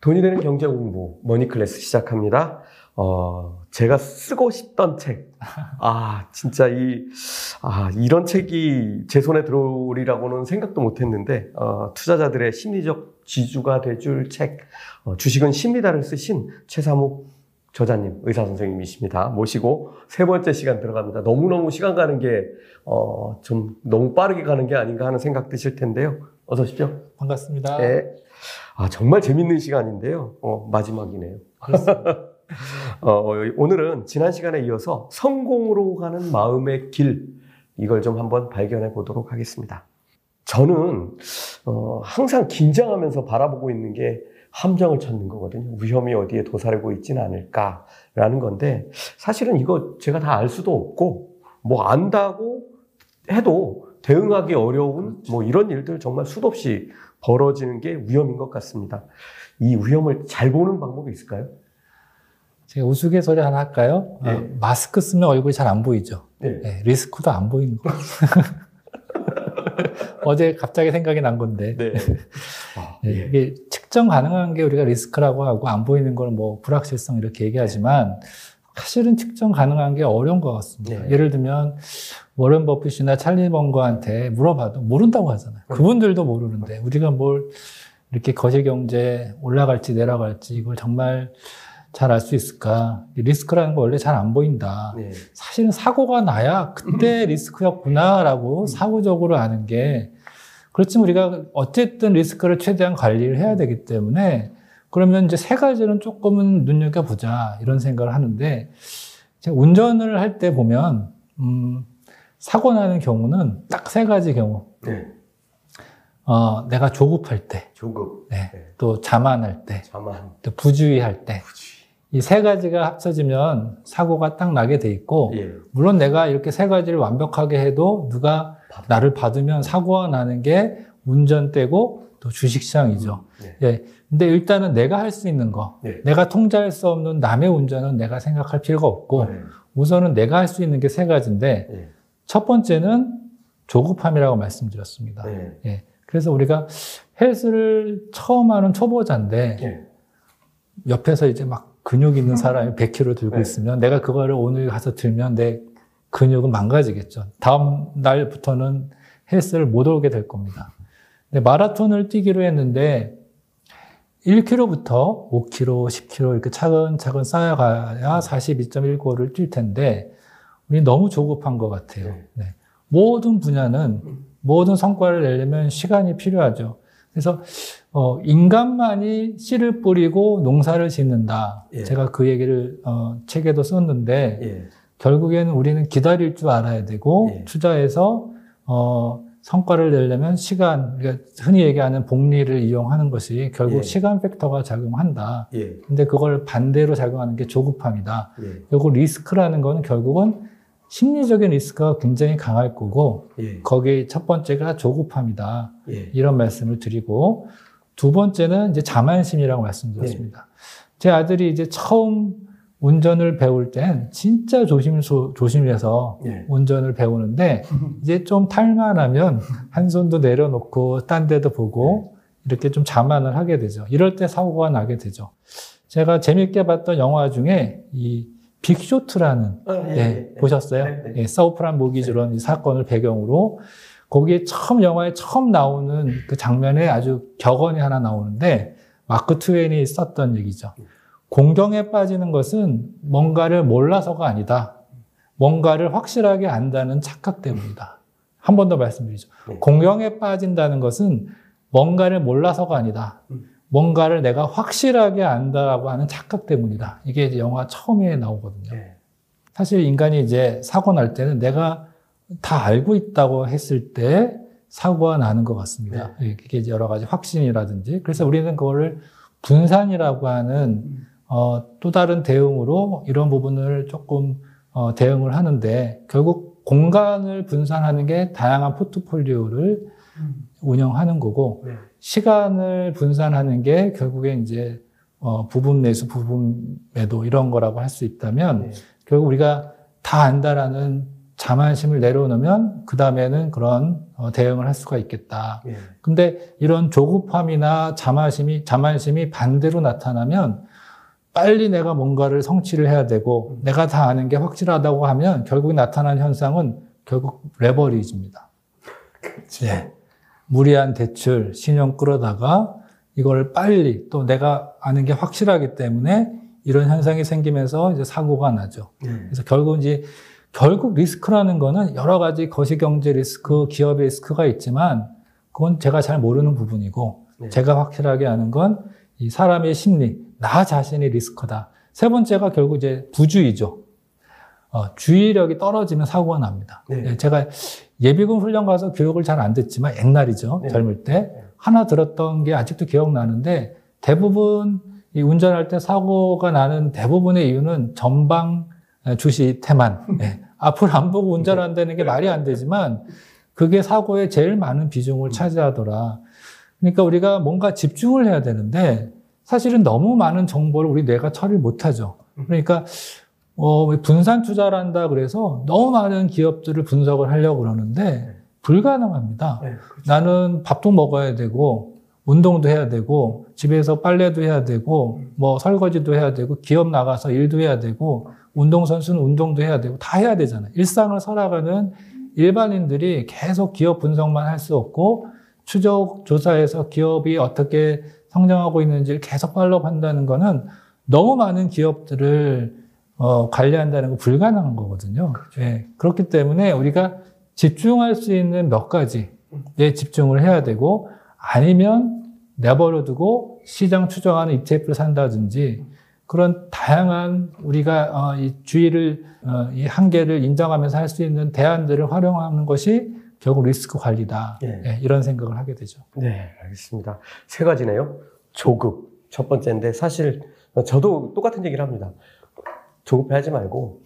돈이 되는 경제 공부 머니클래스 시작합니다. 제가 쓰고 싶던 책. 진짜 이런 책이 제 손에 들어오리라고는 생각도 못 했는데, 투자자들의 심리적 지주가 돼줄 책, 주식은 심리다를 쓰신 최삼욱 저자님, 의사 선생님이십니다. 모시고 세 번째 시간 들어갑니다. 너무너무 시간 가는 게, 좀 너무 빠르게 가는 게 아닌가 하는 생각 드실 텐데요. 어서 오십시오. 반갑습니다. 네. 정말 재밌는 시간인데요. 마지막이네요. 그렇습니다. 오늘은 지난 시간에 이어서 성공으로 가는 마음의 길, 이걸 좀 한번 발견해 보도록 하겠습니다. 저는 항상 긴장하면서 바라보고 있는 게 함정을 찾는 거거든요. 위험이 어디에 도사리고 있지는 않을까라는 건데, 사실은 이거 제가 다 알 수도 없고, 뭐 안다고 해도 대응하기 어려운, 그렇죠. 뭐 이런 일들 정말 수도 없이 벌어지는 게 위험인 것 같습니다. 이 위험을 잘 보는 방법이 있을까요? 제가 우스갯소리 하나 할까요? 네. 마스크 쓰면 얼굴이 잘 안 보이죠. 네. 네, 리스크도 안 보이는 거. 어제 갑자기 생각이 난 건데. 네. 네, 이게 측정 가능한 게 우리가 리스크라고 하고, 안 보이는 걸 뭐 불확실성 이렇게 얘기하지만, 사실은 측정 가능한 게 어려운 것 같습니다. 네. 예를 들면 워런 버핏이나 찰리 멍거한테 물어봐도 모른다고 하잖아요. 그분들도 모르는데 우리가 뭘 이렇게 거시 경제 올라갈지 내려갈지 이걸 정말 잘 알 수 있을까? 리스크라는 거 원래 잘 안 보인다. 네. 사실은 사고가 나야 그때 리스크였구나라고 사고적으로 아는 게, 그렇지만 우리가 어쨌든 리스크를 최대한 관리를 해야 되기 때문에, 그러면 이제 세 가지는 조금은 눈여겨보자 이런 생각을 하는데, 제가 운전을 할 때 보면 사고 나는 경우는 딱 세 가지 경우. 네. 내가 조급할 때, 조급. 네. 네. 또 자만할 때, 자만. 또 부주의할 때. 부주의. 이 세 가지가 합쳐지면 사고가 딱 나게 돼 있고, 예. 물론 내가 이렇게 세 가지를 완벽하게 해도 누가 나를 받으면 사고가 나는 게 운전대고 또 주식시장이죠. 네. 예. 근데 일단은 내가 할 수 있는 거, 네. 내가 통제할 수 없는 남의 운전은 내가 생각할 필요가 없고, 네. 우선은 내가 할 수 있는 게 세 가지인데, 네. 첫 번째는 조급함이라고 말씀드렸습니다. 네. 예. 그래서 우리가 헬스를 처음 하는 초보자인데, 네. 옆에서 이제 막 근육 있는 사람이 100kg 들고, 네. 있으면 내가 그거를 오늘 가서 들면 내 근육은 망가지겠죠. 다음 날부터는 헬스를 못 오게 될 겁니다. 근데 마라톤을 뛰기로 했는데 1km부터 5km, 10km 이렇게 차근차근 쌓여가야 42.195를 뛸 텐데, 우리 너무 조급한 것 같아요. 네. 모든 분야는 모든 성과를 내려면 시간이 필요하죠. 그래서 인간만이 씨를 뿌리고 농사를 짓는다. 예. 제가 그 얘기를 책에도 썼는데, 예. 결국에는 우리는 기다릴 줄 알아야 되고, 예. 투자해서 성과를 내려면 시간, 우리가 흔히 얘기하는 복리를 이용하는 것이 결국, 예. 시간 팩터가 작용한다. 예. 근데 그걸 반대로 작용하는 게 조급함이다. 예. 요거 리스크라는 거는 결국은 심리적인 리스크가 굉장히 강할 거고, 예. 거기에 첫 번째가 조급함이다. 예. 이런 말씀을 드리고, 두 번째는 이제 자만심이라고 말씀드렸습니다. 예. 제 아들이 이제 처음 운전을 배울 땐 진짜 조심해서 예. 운전을 배우는데, 이제 좀 탈만하면 한 손도 내려놓고 딴 데도 보고, 예. 이렇게 좀 자만을 하게 되죠. 이럴 때 사고가 나게 되죠. 제가 재밌게 봤던 영화 중에 이 빅쇼트라는, 보셨어요? 네, 네. 예, 서프라임 모기지 이런, 네. 사건을 배경으로, 거기에 영화에 처음 나오는 그 장면에 아주 격언이 하나 나오는데, 마크 트웨인이 썼던 얘기죠. 공경에 빠지는 것은 뭔가를 몰라서가 아니다. 뭔가를 확실하게 안다는 착각 때문이다. 한 번 더 말씀드리죠. 공경에 빠진다는 것은 뭔가를 몰라서가 아니다. 뭔가를 내가 확실하게 안다라고 하는 착각 때문이다. 이게 이제 영화 처음에 나오거든요. 네. 사실 인간이 이제 사고 날 때는 내가 다 알고 있다고 했을 때 사고가 나는 것 같습니다. 네. 이게 이제 여러 가지 확신이라든지. 그래서 우리는 그거를 분산이라고 하는, 또 다른 대응으로 이런 부분을 조금, 대응을 하는데, 결국 공간을 분산하는 게 다양한 포트폴리오를 운영하는 거고, 네. 시간을 분산하는 게 결국에 이제 부분 매수, 부분 매도 이런 거라고 할 수 있다면, 네. 결국 우리가 다 안다라는 자만심을 내려놓으면 그 다음에는 그런 대응을 할 수가 있겠다. 예. 근데 이런 조급함이나 자만심이 반대로 나타나면 빨리 내가 뭔가를 성취를 해야 되고 내가 다 아는 게 확실하다고 하면 결국 나타난 현상은 결국 레버리지입니다. 예. 무리한 대출, 신용 끌어다가 이걸 빨리 또 내가 아는 게 확실하기 때문에 이런 현상이 생기면서 이제 사고가 나죠. 그래서 결국 리스크라는 거는 여러 가지 거시경제 리스크, 기업의 리스크가 있지만 그건 제가 잘 모르는 부분이고 제가 확실하게 아는 건 이 사람의 심리, 나 자신이 리스크다. 세 번째가 결국 이제 부주의죠. 주의력이 떨어지면 사고가 납니다. 네. 제가 예비군 훈련 가서 교육을 잘 안 듣지만 옛날이죠. 네. 젊을 때 하나 들었던 게 아직도 기억나는데 대부분 이 운전할 때 사고가 나는 대부분의 이유는 전방 주시 태만. 네. 앞을 안 보고 운전한다는 게 말이 안 되지만 그게 사고에 제일 많은 비중을 차지하더라. 그러니까 우리가 뭔가 집중을 해야 되는데 사실은 너무 많은 정보를 우리 뇌가 처리를 못하죠. 그러니까 분산 투자를 한다 그래서 너무 많은 기업들을 분석을 하려고 그러는데 불가능합니다. 네, 그렇죠. 나는 밥도 먹어야 되고 운동도 해야 되고 집에서 빨래도 해야 되고 뭐 설거지도 해야 되고 기업 나가서 일도 해야 되고 운동선수는 운동도 해야 되고 다 해야 되잖아요. 일상을 살아가는 일반인들이 계속 기업 분석만 할 수 없고 추적 조사에서 기업이 어떻게 성장하고 있는지를 계속 팔로우한다는 거는 너무 많은 기업들을 관리한다는 거 불가능한 거거든요. 그렇죠. 예, 그렇기 때문에 우리가 집중할 수 있는 몇 가지에 집중을 해야 되고 아니면 내버려두고 시장 추정하는 ETF를 산다든지 그런 다양한 우리가 이 주의를 이 한계를 인정하면서 할 수 있는 대안들을 활용하는 것이 결국 리스크 관리다. 예. 예, 이런 생각을 하게 되죠. 네, 알겠습니다. 세 가지네요. 조급 첫 번째인데 사실 저도 똑같은 얘기를 합니다. 조급해하지 말고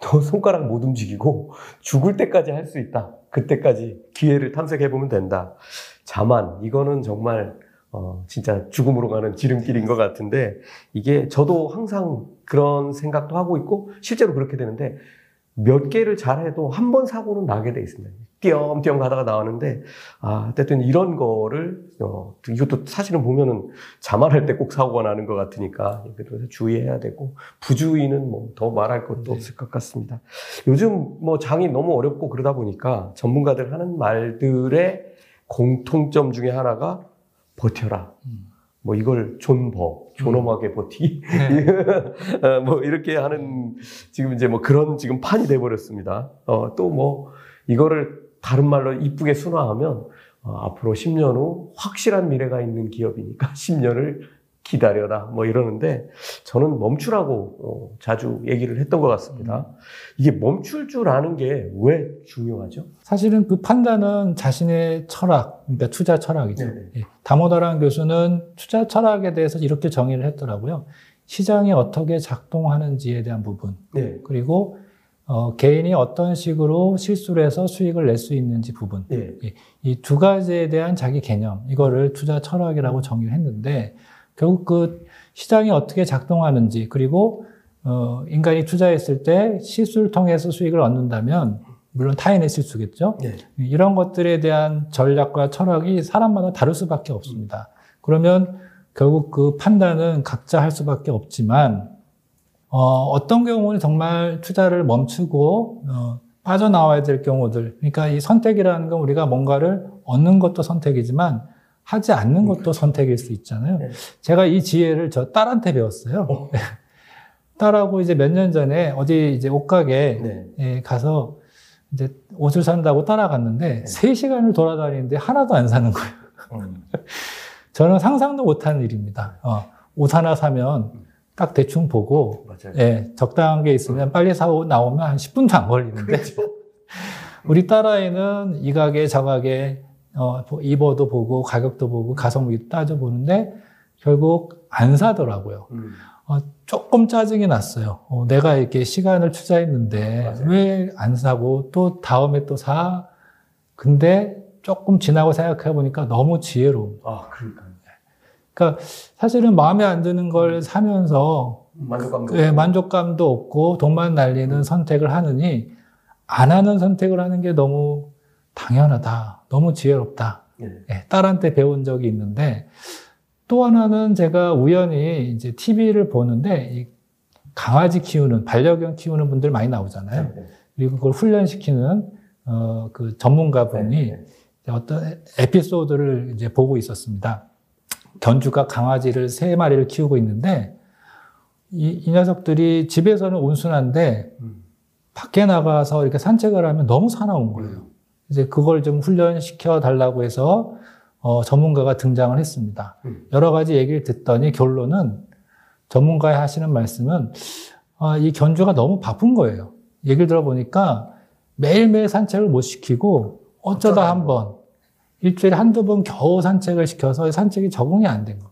너 손가락 못 움직이고 죽을 때까지 할 수 있다. 그때까지 기회를 탐색해보면 된다. 자만 이거는 정말 진짜 죽음으로 가는 지름길인 것 같은데 이게 저도 항상 그런 생각도 하고 있고 실제로 그렇게 되는데 몇 개를 잘해도 한 번 사고는 나게 돼 있습니다. 띄엄띄엄 가다가 나왔는데 어쨌든 이런 거를 이것도 사실은 보면은 자만할 때 꼭 사고가 나는 것 같으니까 그래서 주의해야 되고 부주의는 뭐 더 말할 것도 없을 것 같습니다. 요즘 뭐 장이 너무 어렵고 그러다 보니까 전문가들 하는 말들의 공통점 중에 하나가 버텨라. 뭐 이걸 존엄하게 버티기. 네. 뭐 이렇게 하는 지금 이제 뭐 그런 지금 판이 돼버렸습니다. 또 뭐 이거를 다른 말로 이쁘게 순화하면 앞으로 10년 후 확실한 미래가 있는 기업이니까 10년을 기다려라. 뭐 이러는데 저는 멈추라고 자주 얘기를 했던 것 같습니다. 이게 멈출 줄 아는 게 왜 중요하죠? 사실은 그 판단은 자신의 철학, 그러니까 투자 철학이죠. 예. 다모다란 교수는 투자 철학에 대해서 이렇게 정의를 했더라고요. 시장이 어떻게 작동하는지에 대한 부분, 네. 그리고 개인이 어떤 식으로 실수를 해서 수익을 낼 수 있는지 부분, 네. 예. 이 두 가지에 대한 자기 개념, 이거를 투자 철학이라고 정의를 했는데 결국 그 시장이 어떻게 작동하는지 그리고 인간이 투자했을 때 실수를 통해서 수익을 얻는다면 물론 타인의 실수겠죠. 네. 이런 것들에 대한 전략과 철학이 사람마다 다를 수밖에 없습니다. 그러면 결국 그 판단은 각자 할 수밖에 없지만 어떤 경우는 정말 투자를 멈추고 빠져나와야 될 경우들 그러니까 이 선택이라는 건 우리가 뭔가를 얻는 것도 선택이지만 하지 않는 것도 선택일 수 있잖아요. 네. 제가 이 지혜를 저 딸한테 배웠어요. 딸하고 이제 몇 년 전에 어디 이제 옷가게에 네. 가서 이제 옷을 산다고 따라갔는데 네. 3시간을 돌아다니는데 하나도 안 사는 거예요. 저는 상상도 못하는 일입니다. 옷 하나 사면 딱 대충 보고 예, 적당한 게 있으면 빨리 사고 나오면 한 10분도 안 걸리는데 그렇죠. 우리 딸아이는 이 가게 저 가게 입어도 보고 가격도 보고 가성비 따져보는데 결국 안 사더라고요. 조금 짜증이 났어요. 내가 이렇게 시간을 투자했는데 왜 안 사고 또 다음에 또 사. 근데 조금 지나고 생각해보니까 너무 지혜로운 거예요. 그러니까 사실은 마음에 안 드는 걸 사면서 만족감도 없고 돈만 날리는 선택을 하느니 안 하는 선택을 하는 게 너무 당연하다, 너무 지혜롭다. 예, 딸한테 배운 적이 있는데, 또 하나는 제가 우연히 이제 TV를 보는데 이 강아지 키우는, 반려견 키우는 분들 많이 나오잖아요. 네. 그리고 그걸 훈련시키는 그 전문가분이 네. 어떤 에피소드를 이제 보고 있었습니다. 견주가 강아지를 3마리를 키우고 있는데 이 녀석들이 집에서는 온순한데 밖에 나가서 이렇게 산책을 하면 너무 사나운 거예요. 이제 그걸 좀 훈련시켜 달라고 해서 전문가가 등장을 했습니다. 여러 가지 얘기를 듣더니 결론은, 전문가의 하시는 말씀은, 이 견주가 너무 바쁜 거예요. 얘기를 들어보니까 매일매일 산책을 못 시키고 어쩌다 한 번, 일주일에 한두 번 겨우 산책을 시켜서 산책이 적응이 안 된 거.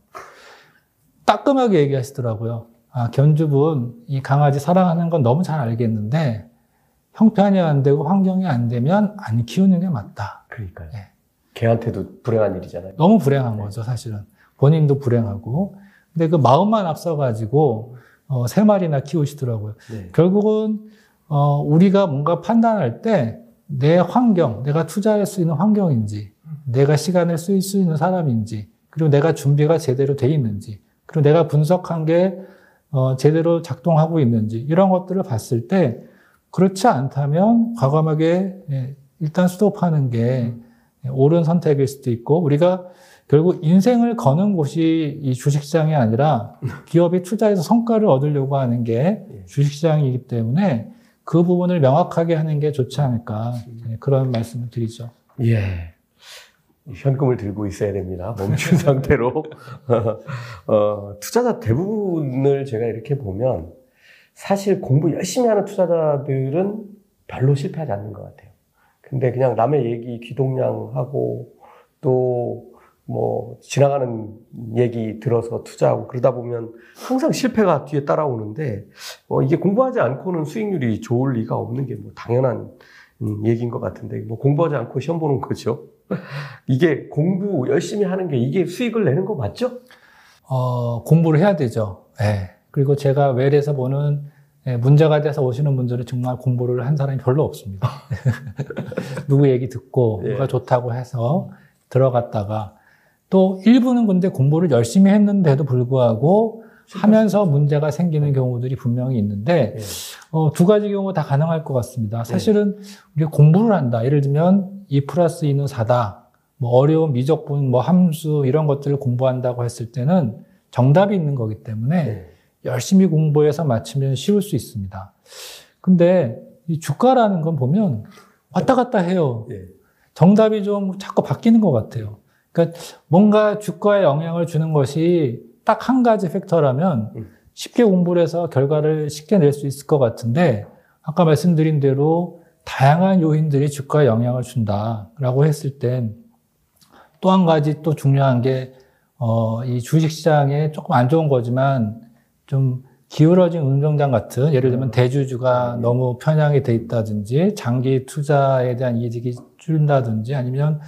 따끔하게 얘기하시더라고요. 아, 견주분, 이 강아지 사랑하는 건 너무 잘 알겠는데 형편이 안 되고 환경이 안 되면 안 키우는 게 맞다. 그러니까요. 네. 걔한테도 불행한 일이잖아요. 너무 불행한 네. 거죠, 사실은. 본인도 불행하고. 근데 그 마음만 앞서가지고, 3마리나 키우시더라고요. 네. 결국은, 우리가 뭔가 판단할 때, 내 환경, 내가 투자할 수 있는 환경인지, 내가 시간을 쓸 수 있는 사람인지, 그리고 내가 준비가 제대로 돼 있는지, 그리고 내가 분석한 게, 제대로 작동하고 있는지, 이런 것들을 봤을 때, 그렇지 않다면, 과감하게, 예, 일단 스톱하는 게, 옳은 선택일 수도 있고, 우리가 결국 인생을 거는 곳이 이 주식시장이 아니라 기업이 투자해서 성과를 얻으려고 하는 게 주식시장이기 때문에 그 부분을 명확하게 하는 게 좋지 않을까, 그런 말씀을 드리죠. 예. 현금을 들고 있어야 됩니다. 멈춘 상태로. 투자자 대부분을 제가 이렇게 보면 사실 공부 열심히 하는 투자자들은 별로 실패하지 않는 것 같아요. 근데 그냥 남의 얘기 귀동냥하고 또 뭐 지나가는 얘기 들어서 투자하고 그러다 보면 항상 실패가 뒤에 따라오는데 이게 공부하지 않고는 수익률이 좋을 리가 없는 게 뭐 당연한 얘기인 것 같은데 뭐 공부하지 않고 시험 보는 거죠. 이게 공부 열심히 하는 게 이게 수익을 내는 거 맞죠? 공부를 해야 되죠. 네. 그리고 제가 웰에서 보는 예, 문제가 돼서 오시는 분들은 정말 공부를 한 사람이 별로 없습니다. 누구 얘기 듣고 예. 누가 좋다고 해서 들어갔다가 또 일부는 근데 공부를 열심히 했는데도 불구하고 하면서 문제가 생기는 경우들이 분명히 있는데 예. 2가지 경우 다 가능할 것 같습니다. 사실은 우리가 공부를 한다. 예를 들면 2+2는 4다. 뭐 어려운 미적분, 뭐 함수 이런 것들을 공부한다고 했을 때는 정답이 있는 거기 때문에 예. 열심히 공부해서 맞추면 쉬울 수 있습니다. 근데 이 주가라는 건 보면 왔다 갔다 해요. 정답이 좀 자꾸 바뀌는 것 같아요. 그러니까 뭔가 주가에 영향을 주는 것이 딱 한 가지 팩터라면 쉽게 공부를 해서 결과를 쉽게 낼 수 있을 것 같은데 아까 말씀드린 대로 다양한 요인들이 주가에 영향을 준다라고 했을 땐 또 한 가지 또 중요한 게 이 주식시장에 조금 안 좋은 거지만 좀 기울어진 운동장 같은, 예를 들면 대주주가 너무 편향이 돼 있다든지 장기 투자에 대한 이득이 줄인다든지 아니면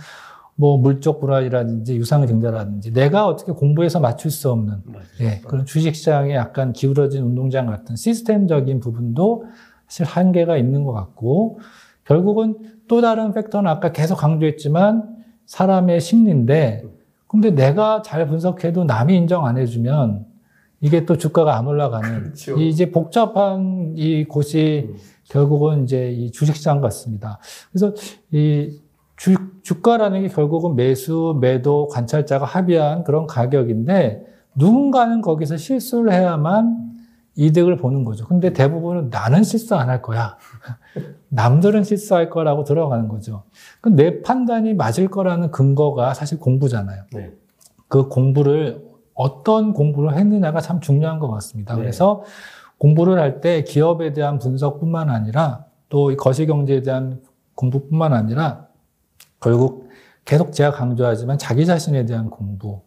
뭐 물적 불안이라든지 유상 증자라든지 내가 어떻게 공부해서 맞출 수 없는 예, 그런 주식시장의 약간 기울어진 운동장 같은 시스템적인 부분도 사실 한계가 있는 것 같고 결국은 또 다른 팩터는 아까 계속 강조했지만 사람의 심리인데 근데 내가 잘 분석해도 남이 인정 안 해주면 이게 또 주가가 안 올라가는 그렇죠. 이제 복잡한 이 곳이 결국은 이제 이 주식시장 같습니다. 그래서 이 주가라는 게 결국은 매수, 매도, 관찰자가 합의한 그런 가격인데 누군가는 거기서 실수를 해야만 이득을 보는 거죠. 근데 대부분은 나는 실수 안 할 거야. 남들은 실수할 거라고 들어가는 거죠. 그럼 내 판단이 맞을 거라는 근거가 사실 공부잖아요. 네. 그 공부를 어떤 공부를 했느냐가 참 중요한 것 같습니다. 네. 그래서 공부를 할 때 기업에 대한 분석뿐만 아니라 또 거시경제에 대한 공부뿐만 아니라 결국 계속 제가 강조하지만 자기 자신에 대한 공부,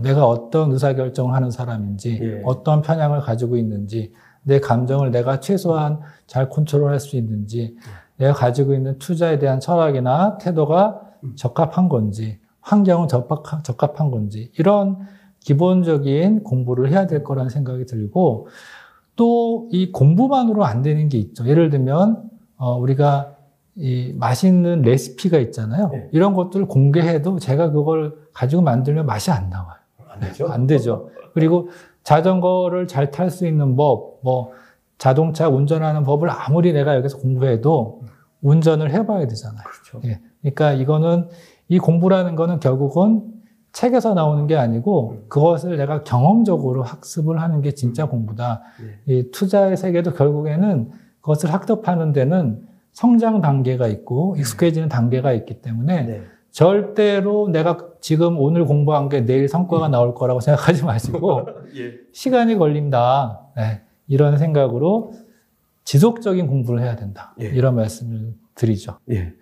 내가 어떤 의사결정을 하는 사람인지, 네. 어떤 편향을 가지고 있는지, 내 감정을 내가 최소한 잘 컨트롤할 수 있는지, 네. 내가 가지고 있는 투자에 대한 철학이나 태도가 적합한 건지, 환경은 적합한 건지 이런 기본적인 공부를 해야 될 거라는 생각이 들고 또 이 공부만으로 안 되는 게 있죠. 예를 들면 우리가 이 맛있는 레시피가 있잖아요. 네. 이런 것들을 공개해도 제가 그걸 가지고 만들면 맛이 안 나와요. 안 되죠? 안 되죠. 그리고 자전거를 잘 탈 수 있는 법, 뭐 자동차 운전하는 법을 아무리 내가 여기서 공부해도 운전을 해봐야 되잖아요. 그렇죠. 예. 그러니까 이거는 이 공부라는 거는 결국은 책에서 나오는 게 아니고 그것을 내가 경험적으로 학습을 하는 게 진짜 공부다. 네. 이 투자의 세계도 결국에는 그것을 학습하는 데는 성장 단계가 있고 익숙해지는 단계가 있기 때문에 네. 절대로 내가 지금 오늘 공부한 게 내일 성과가 나올 거라고 생각하지 마시고 예. 시간이 걸린다. 네. 이런 생각으로 지속적인 공부를 해야 된다. 예. 이런 말씀을 드리죠. 예.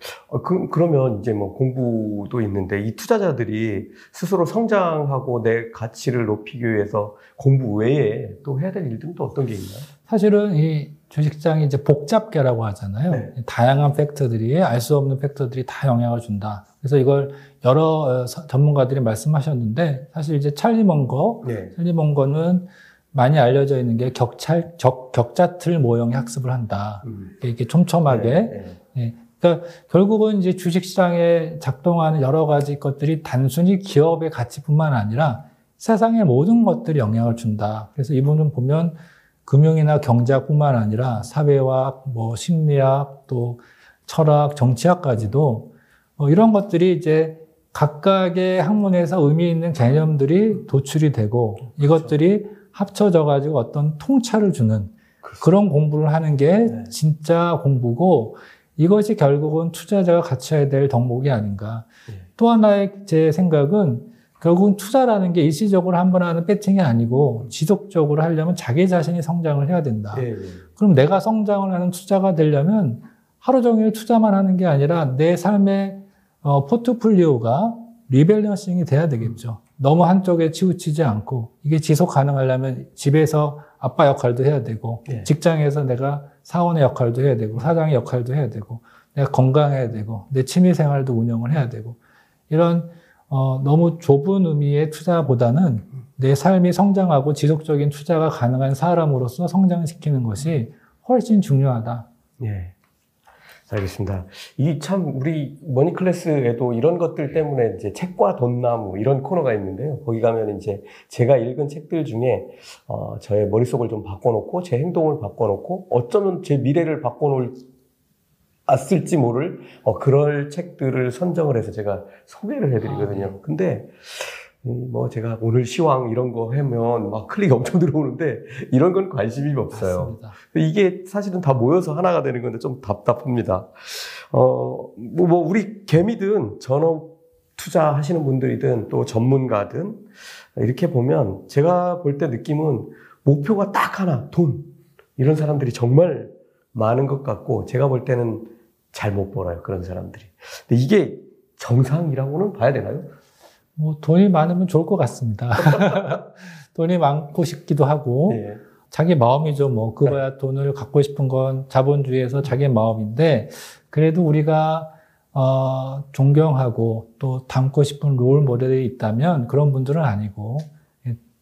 그러면 이제 뭐 공부도 있는데 이 투자자들이 스스로 성장하고 내 가치를 높이기 위해서 공부 외에 또 해야 될 일들은 또 어떤 게 있나요? 사실은 이 주식장이 이제 복잡계라고 하잖아요. 네. 다양한 팩터들이, 알 수 없는 팩터들이 다 영향을 준다. 그래서 이걸 여러 전문가들이 말씀하셨는데 사실 이제 찰리 멍거, 네. 찰리 멍거는 많이 알려져 있는 게 격자틀 모형의 학습을 한다. 이렇게 촘촘하게. 네. 네. 그러니까 결국은 이제 주식시장에 작동하는 여러 가지 것들이 단순히 기업의 가치뿐만 아니라 세상의 모든 것들이 영향을 준다. 그래서 이분은 보면 금융이나 경제학뿐만 아니라 사회학, 뭐 심리학, 또 철학, 정치학까지도 이런 것들이 이제 각각의 학문에서 의미 있는 개념들이 도출이 되고 그렇죠. 이것들이 합쳐져 가지고 어떤 통찰을 주는 그렇죠. 그런 공부를 하는 게 네. 진짜 공부고 이것이 결국은 투자자가 갖춰야 될 덕목이 아닌가. 네. 또 하나의 제 생각은 결국은 투자라는 게 일시적으로 한 번 하는 배팅이 아니고 지속적으로 하려면 자기 자신이 성장을 해야 된다. 네. 그럼 내가 성장을 하는 투자가 되려면 하루 종일 투자만 하는 게 아니라 내 삶의 포트폴리오가 리밸런싱이 돼야 되겠죠. 너무 한쪽에 치우치지 않고 이게 지속 가능하려면 집에서 아빠 역할도 해야 되고 네. 직장에서 내가 사원의 역할도 해야 되고 사장의 역할도 해야 되고 내가 건강해야 되고 내 취미생활도 운영을 해야 되고 이런 너무 좁은 의미의 투자보다는 내 삶이 성장하고 지속적인 투자가 가능한 사람으로서 성장시키는 것이 훨씬 중요하다. 네. 알겠습니다. 이 참 우리 머니클래스에도 이런 것들 때문에 이제 책과 돈나무 이런 코너가 있는데요. 거기 가면 이제 제가 읽은 책들 중에 저의 머릿속을 좀 바꿔놓고 제 행동을 바꿔놓고 어쩌면 제 미래를 바꿔놓았을지 모를 그럴 책들을 선정을 해서 제가 소개를 해드리거든요. 네. 근데 뭐 제가 오늘 시황 이런 거 하면 막 클릭 엄청 들어오는데 이런 건 관심이 없어요. 맞습니다. 이게 사실은 다 모여서 하나가 되는 건데 좀 답답합니다. 뭐 우리 개미든 전업 투자하시는 분들이든 또 전문가든 이렇게 보면 제가 볼 때 느낌은 목표가 딱 하나, 돈. 이런 사람들이 정말 많은 것 같고 제가 볼 때는 잘 못 벌어요, 그런 사람들이. 근데 이게 정상이라고는 봐야 되나요? 뭐 돈이 많으면 좋을 것 같습니다. 돈이 많고 싶기도 하고 네. 자기 마음이죠. 뭐 그거야 돈을 갖고 싶은 건 자본주의에서 자기 마음인데 그래도 우리가 존경하고 또 닮고 싶은 롤 모델이 있다면 그런 분들은 아니고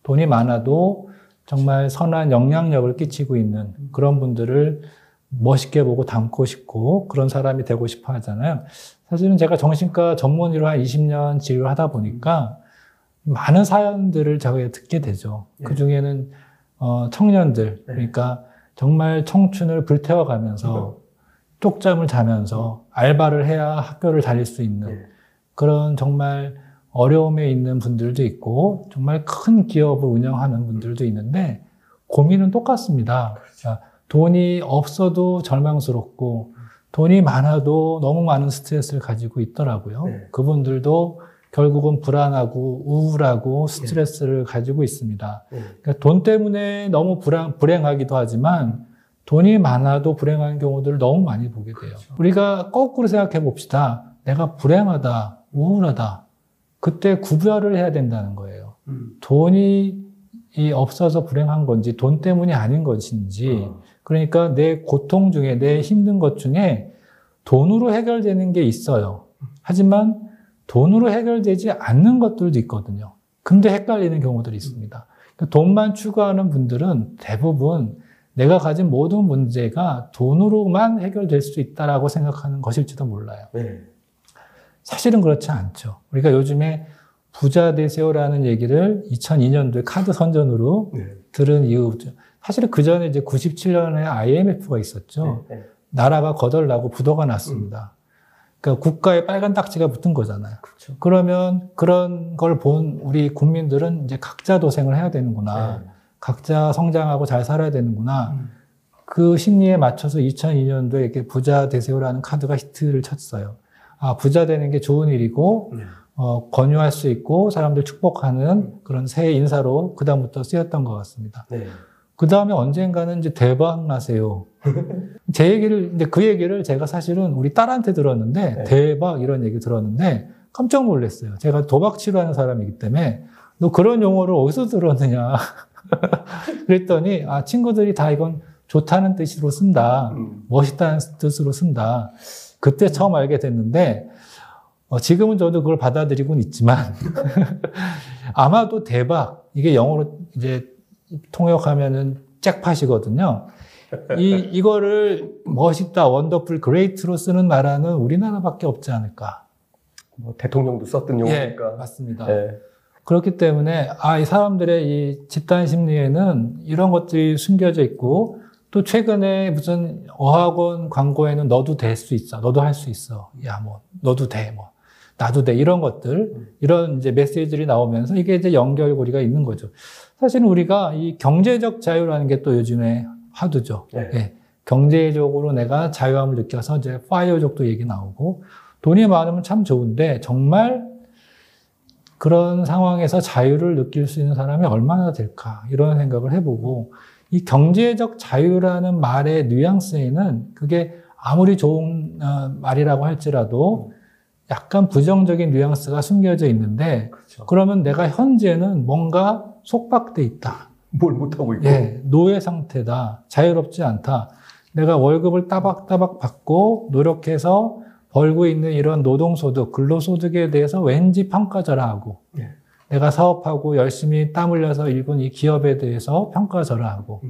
돈이 많아도 정말 선한 영향력을 끼치고 있는 그런 분들을 멋있게 보고 닮고 싶고 그런 사람이 되고 싶어 하잖아요. 사실은 제가 정신과 전문의로 한 20년 진료를 하다 보니까 많은 사연들을 제가 듣게 되죠. 예. 그중에는 청년들, 예. 그러니까 정말 청춘을 불태워가면서 쪽잠을 자면서 알바를 해야 학교를 다닐 수 있는 예. 그런 정말 어려움에 있는 분들도 있고 정말 큰 기업을 운영하는 분들도 있는데 고민은 똑같습니다. 그렇죠. 돈이 없어도 절망스럽고 돈이 많아도 너무 많은 스트레스를 가지고 있더라고요. 네. 그분들도 결국은 불안하고 우울하고 스트레스를 네. 가지고 있습니다. 네. 그러니까 돈 때문에 너무 불행하기도 하지만 돈이 많아도 불행한 경우들을 너무 많이 보게 돼요. 그렇죠. 우리가 거꾸로 생각해 봅시다. 내가 불행하다, 우울하다. 그때 구별을 해야 된다는 거예요. 돈이 없어서 불행한 건지 돈 때문이 아닌 것인지 그러니까 내 고통 중에 내 힘든 것 중에 돈으로 해결되는 게 있어요. 하지만 돈으로 해결되지 않는 것들도 있거든요. 근데 헷갈리는 경우들이 있습니다. 돈만 추구하는 분들은 대부분 내가 가진 모든 문제가 돈으로만 해결될 수 있다라고 생각하는 것일지도 몰라요. 네. 사실은 그렇지 않죠. 우리가 요즘에 부자 되세요라는 얘기를 2002년도에 카드 선전으로 네. 들은 이유. 사실은 그 전에 이제 97년에 IMF가 있었죠. 네. 나라가 거덜나고 부도가 났습니다. 그러니까 국가에 빨간 딱지가 붙은 거잖아요. 그렇죠. 그러면 그런 걸 본 우리 국민들은 이제 각자 도생을 해야 되는구나. 네. 각자 성장하고 잘 살아야 되는구나. 그 심리에 맞춰서 2002년도에 이렇게 부자 되세요라는 카드가 히트를 쳤어요. 아, 부자 되는 게 좋은 일이고, 네. 권유할 수 있고, 사람들 축복하는 그런 새 인사로 그다음부터 쓰였던 것 같습니다. 네. 그 다음에 언젠가는 이제 대박 나세요. 그 얘기를 제가 사실은 우리 딸한테 들었는데, 네. 대박 이런 얘기 들었는데, 깜짝 놀랐어요. 제가 도박치로 하는 사람이기 때문에, 너 그런 용어를 어디서 들었느냐. 그랬더니, 아, 친구들이 다 이건 좋다는 뜻으로 쓴다. 멋있다는 뜻으로 쓴다. 그때 처음 알게 됐는데, 지금은 저도 그걸 받아들이고는 있지만, 아마도 대박, 이게 영어로 이제 통역하면은 잭팟이거든요. 이거를 멋있다, 원더풀, 그레이트로 쓰는 나라는 우리나라밖에 없지 않을까. 뭐 대통령도 썼던 용어니까. 예, 맞습니다. 예. 그렇기 때문에, 아, 이 사람들의 이 집단 심리에는 이런 것들이 숨겨져 있고, 또 최근에 무슨 어학원 광고에는 너도 될 수 있어. 너도 할 수 있어. 야, 뭐, 너도 돼. 뭐, 나도 돼. 이런 것들, 이런 이제 메시지들이 나오면서 이게 이제 연결고리가 있는 거죠. 사실은 우리가 이 경제적 자유라는 게 또 요즘에 화두죠. 네. 예. 경제적으로 내가 자유함을 느껴서 이제 파이어족도 얘기 나오고 돈이 많으면 참 좋은데 정말 그런 상황에서 자유를 느낄 수 있는 사람이 얼마나 될까 이런 생각을 해보고 이 경제적 자유라는 말의 뉘앙스에는 그게 아무리 좋은 말이라고 할지라도 약간 부정적인 뉘앙스가 숨겨져 있는데 그렇죠. 그러면 내가 현재는 뭔가 속박돼 있다. 뭘 못하고 있고. 예, 노예 상태다. 자유롭지 않다. 내가 월급을 따박따박 받고 노력해서 벌고 있는 이런 노동소득, 근로소득에 대해서 왠지 평가절하하고 예. 내가 사업하고 열심히 땀 흘려서 일군 이 기업에 대해서 평가절하하고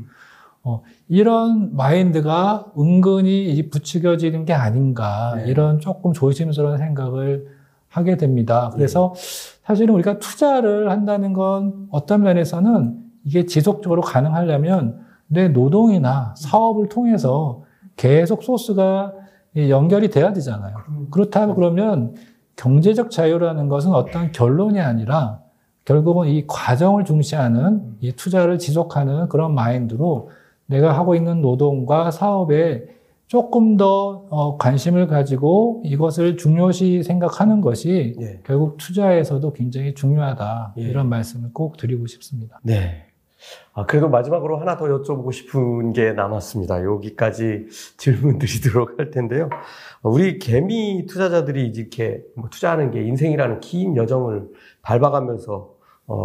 이런 마인드가 은근히 부추겨지는 게 아닌가 네. 이런 조금 조심스러운 생각을 하게 됩니다. 그래서 네. 사실은 우리가 투자를 한다는 건 어떤 면에서는 이게 지속적으로 가능하려면 내 노동이나 사업을 통해서 계속 소스가 연결이 돼야 되잖아요. 그렇다면 그러면 경제적 자유라는 것은 어떤 결론이 아니라 결국은 이 과정을 중시하는 이 투자를 지속하는 그런 마인드로 내가 하고 있는 노동과 사업에 조금 더 관심을 가지고 이것을 중요시 생각하는 것이 예. 결국 투자에서도 굉장히 중요하다. 예. 이런 말씀을 꼭 드리고 싶습니다. 네. 아, 그래도 마지막으로 하나 더 여쭤보고 싶은 게 남았습니다. 여기까지 질문 드리도록 할 텐데요. 우리 개미 투자자들이 이렇게 투자하는 게 인생이라는 긴 여정을 밟아가면서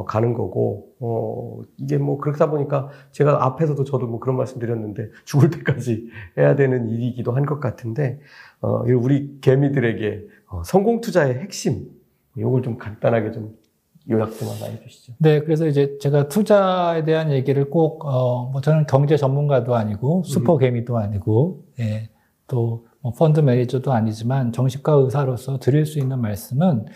가는 거고, 이게 뭐 그렇다 보니까 제가 앞에서도 저도 뭐 그런 말씀 드렸는데 죽을 때까지 해야 되는 일이기도 한 것 같은데, 우리 개미들에게 성공 투자의 핵심, 요걸 좀 간단하게 좀 요약 좀 하나 해주시죠. 네, 그래서 이제 제가 투자에 대한 얘기를 꼭, 뭐 저는 경제 전문가도 아니고, 슈퍼 개미도 아니고, 예, 또 뭐 펀드 매니저도 아니지만 정신과 의사로서 드릴 수 있는 말씀은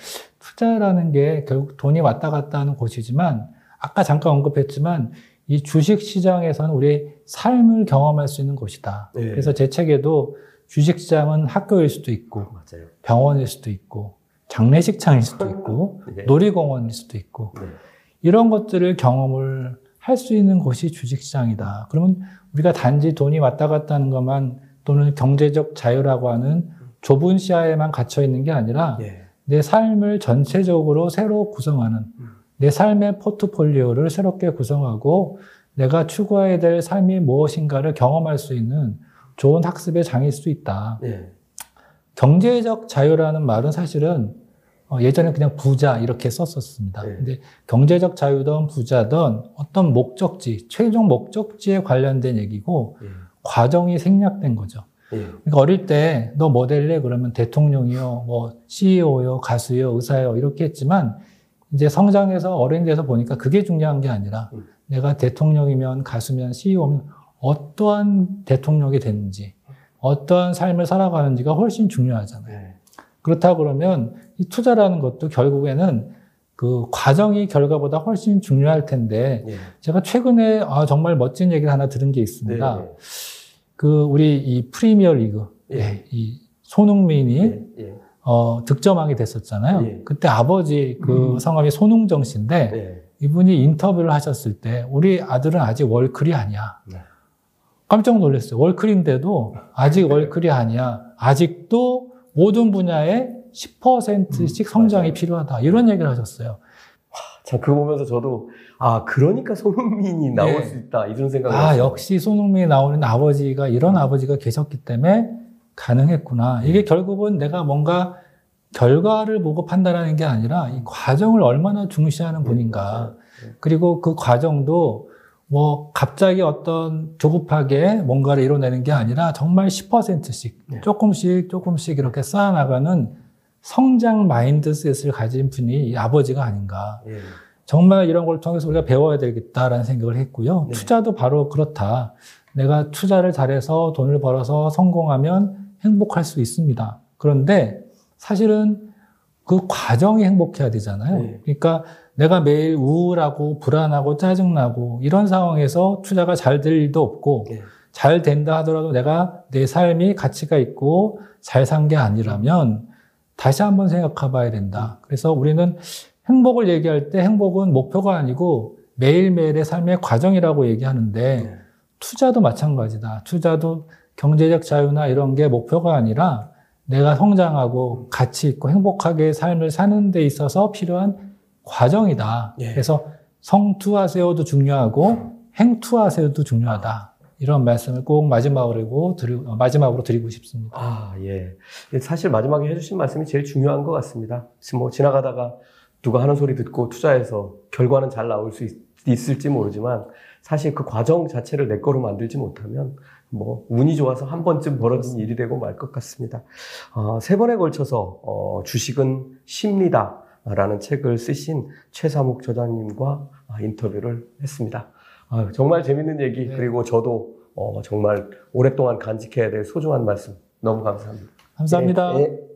투자라는 게 결국 돈이 왔다 갔다 하는 곳이지만, 아까 잠깐 언급했지만, 이 주식 시장에서는 우리의 삶을 경험할 수 있는 곳이다. 네. 그래서 제 책에도 주식 시장은 학교일 수도 있고, 맞아요. 병원일 수도 있고, 장례식장일 수도 있고 네. 놀이공원일 수도 있고 네. 이런 것들을 경험을 할 수 있는 곳이 주식시장이다. 그러면 우리가 단지 돈이 왔다 갔다 하는 것만 또는 경제적 자유라고 하는 좁은 시야에만 갇혀 있는 게 아니라 네. 내 삶을 전체적으로 새로 구성하는 내 삶의 포트폴리오를 새롭게 구성하고 내가 추구해야 될 삶이 무엇인가를 경험할 수 있는 좋은 학습의 장일 수 있다. 네. 경제적 자유라는 말은 사실은 예전에 그냥 부자 이렇게 썼었습니다. 네. 근데 경제적 자유든 부자든 어떤 목적지, 최종 목적지에 관련된 얘기고 네. 과정이 생략된 거죠. 네. 그러니까 어릴 때 너 뭐 될래? 그러면 대통령이요, 뭐 CEO요, 가수요, 의사요 이렇게 했지만 이제 성장해서 어른이 돼서 보니까 그게 중요한 게 아니라 네. 내가 대통령이면 가수면 CEO면 어떠한 대통령이 됐는지, 어떠한 삶을 살아가는지가 훨씬 중요하잖아요. 네. 그렇다 그러면 이 투자라는 것도 결국에는 그 과정이 결과보다 훨씬 중요할 텐데, 네. 제가 최근에 정말 멋진 얘기를 하나 들은 게 있습니다. 네. 그 우리 이 프리미어리그, 네. 이 손흥민이 네. 득점왕이 됐었잖아요. 네. 그때 아버지 그 성함이 손흥정 씨인데, 네. 이분이 인터뷰를 하셨을 때 우리 아들은 아직 월클이 아니야. 네. 깜짝 놀랐어요. 월클인데도 아직 월클이 아니야. 아직도 모든 분야에 10%씩 성장이 맞아요. 필요하다. 이런 얘기를 하셨어요. 참 그거 보면서 저도 그러니까 손흥민이 나올 네. 수 있다. 이런 생각을 했어요. 역시 손흥민이 나오는 아버지가 이런 아버지가 계셨기 때문에 가능했구나. 이게 결국은 내가 뭔가 결과를 보고 판단하는 게 아니라 이 과정을 얼마나 중시하는 분인가. 그리고 그 과정도 뭐 갑자기 어떤 조급하게 뭔가를 이뤄내는 게 아니라 정말 10%씩 조금씩 이렇게 쌓아나가는 성장 마인드셋을 가진 분이 이 아버지가 아닌가. 예. 정말 이런 걸 통해서 우리가 배워야 되겠다라는 생각을 했고요. 네. 투자도 바로 그렇다. 내가 투자를 잘해서 돈을 벌어서 성공하면 행복할 수 있습니다. 그런데 사실은 그 과정이 행복해야 되잖아요. 네. 그러니까 내가 매일 우울하고 불안하고 짜증나고 이런 상황에서 투자가 잘 될 일도 없고 네. 잘 된다 하더라도 내가 내 삶이 가치가 있고 잘 산 게 아니라면 다시 한번 생각해 봐야 된다. 그래서 우리는 행복을 얘기할 때 행복은 목표가 아니고 매일매일의 삶의 과정이라고 얘기하는데 네. 투자도 마찬가지다. 투자도 경제적 자유나 이런 게 목표가 아니라 내가 성장하고 가치 있고 행복하게 삶을 사는 데 있어서 필요한 과정이다. 예. 그래서 성투하세요도 중요하고 행투하세요도 중요하다. 이런 말씀을 꼭 마지막으로 드리고 싶습니다. 예. 사실 마지막에 해주신 말씀이 제일 중요한 것 같습니다. 뭐 지나가다가 누가 하는 소리 듣고 투자해서 결과는 잘 나올 수 있을지 모르지만 사실 그 과정 자체를 내 거로 만들지 못하면 뭐 운이 좋아서 한 번쯤 벌어진 일이 되고 말 것 같습니다. 세 번에 걸쳐서 주식은 쉽니다라는 책을 쓰신 최삼욱 저자님과 인터뷰를 했습니다. 정말 재밌는 얘기 네. 그리고 저도 정말 오랫동안 간직해야 될 소중한 말씀 너무 감사합니다. 감사합니다. 네. 네.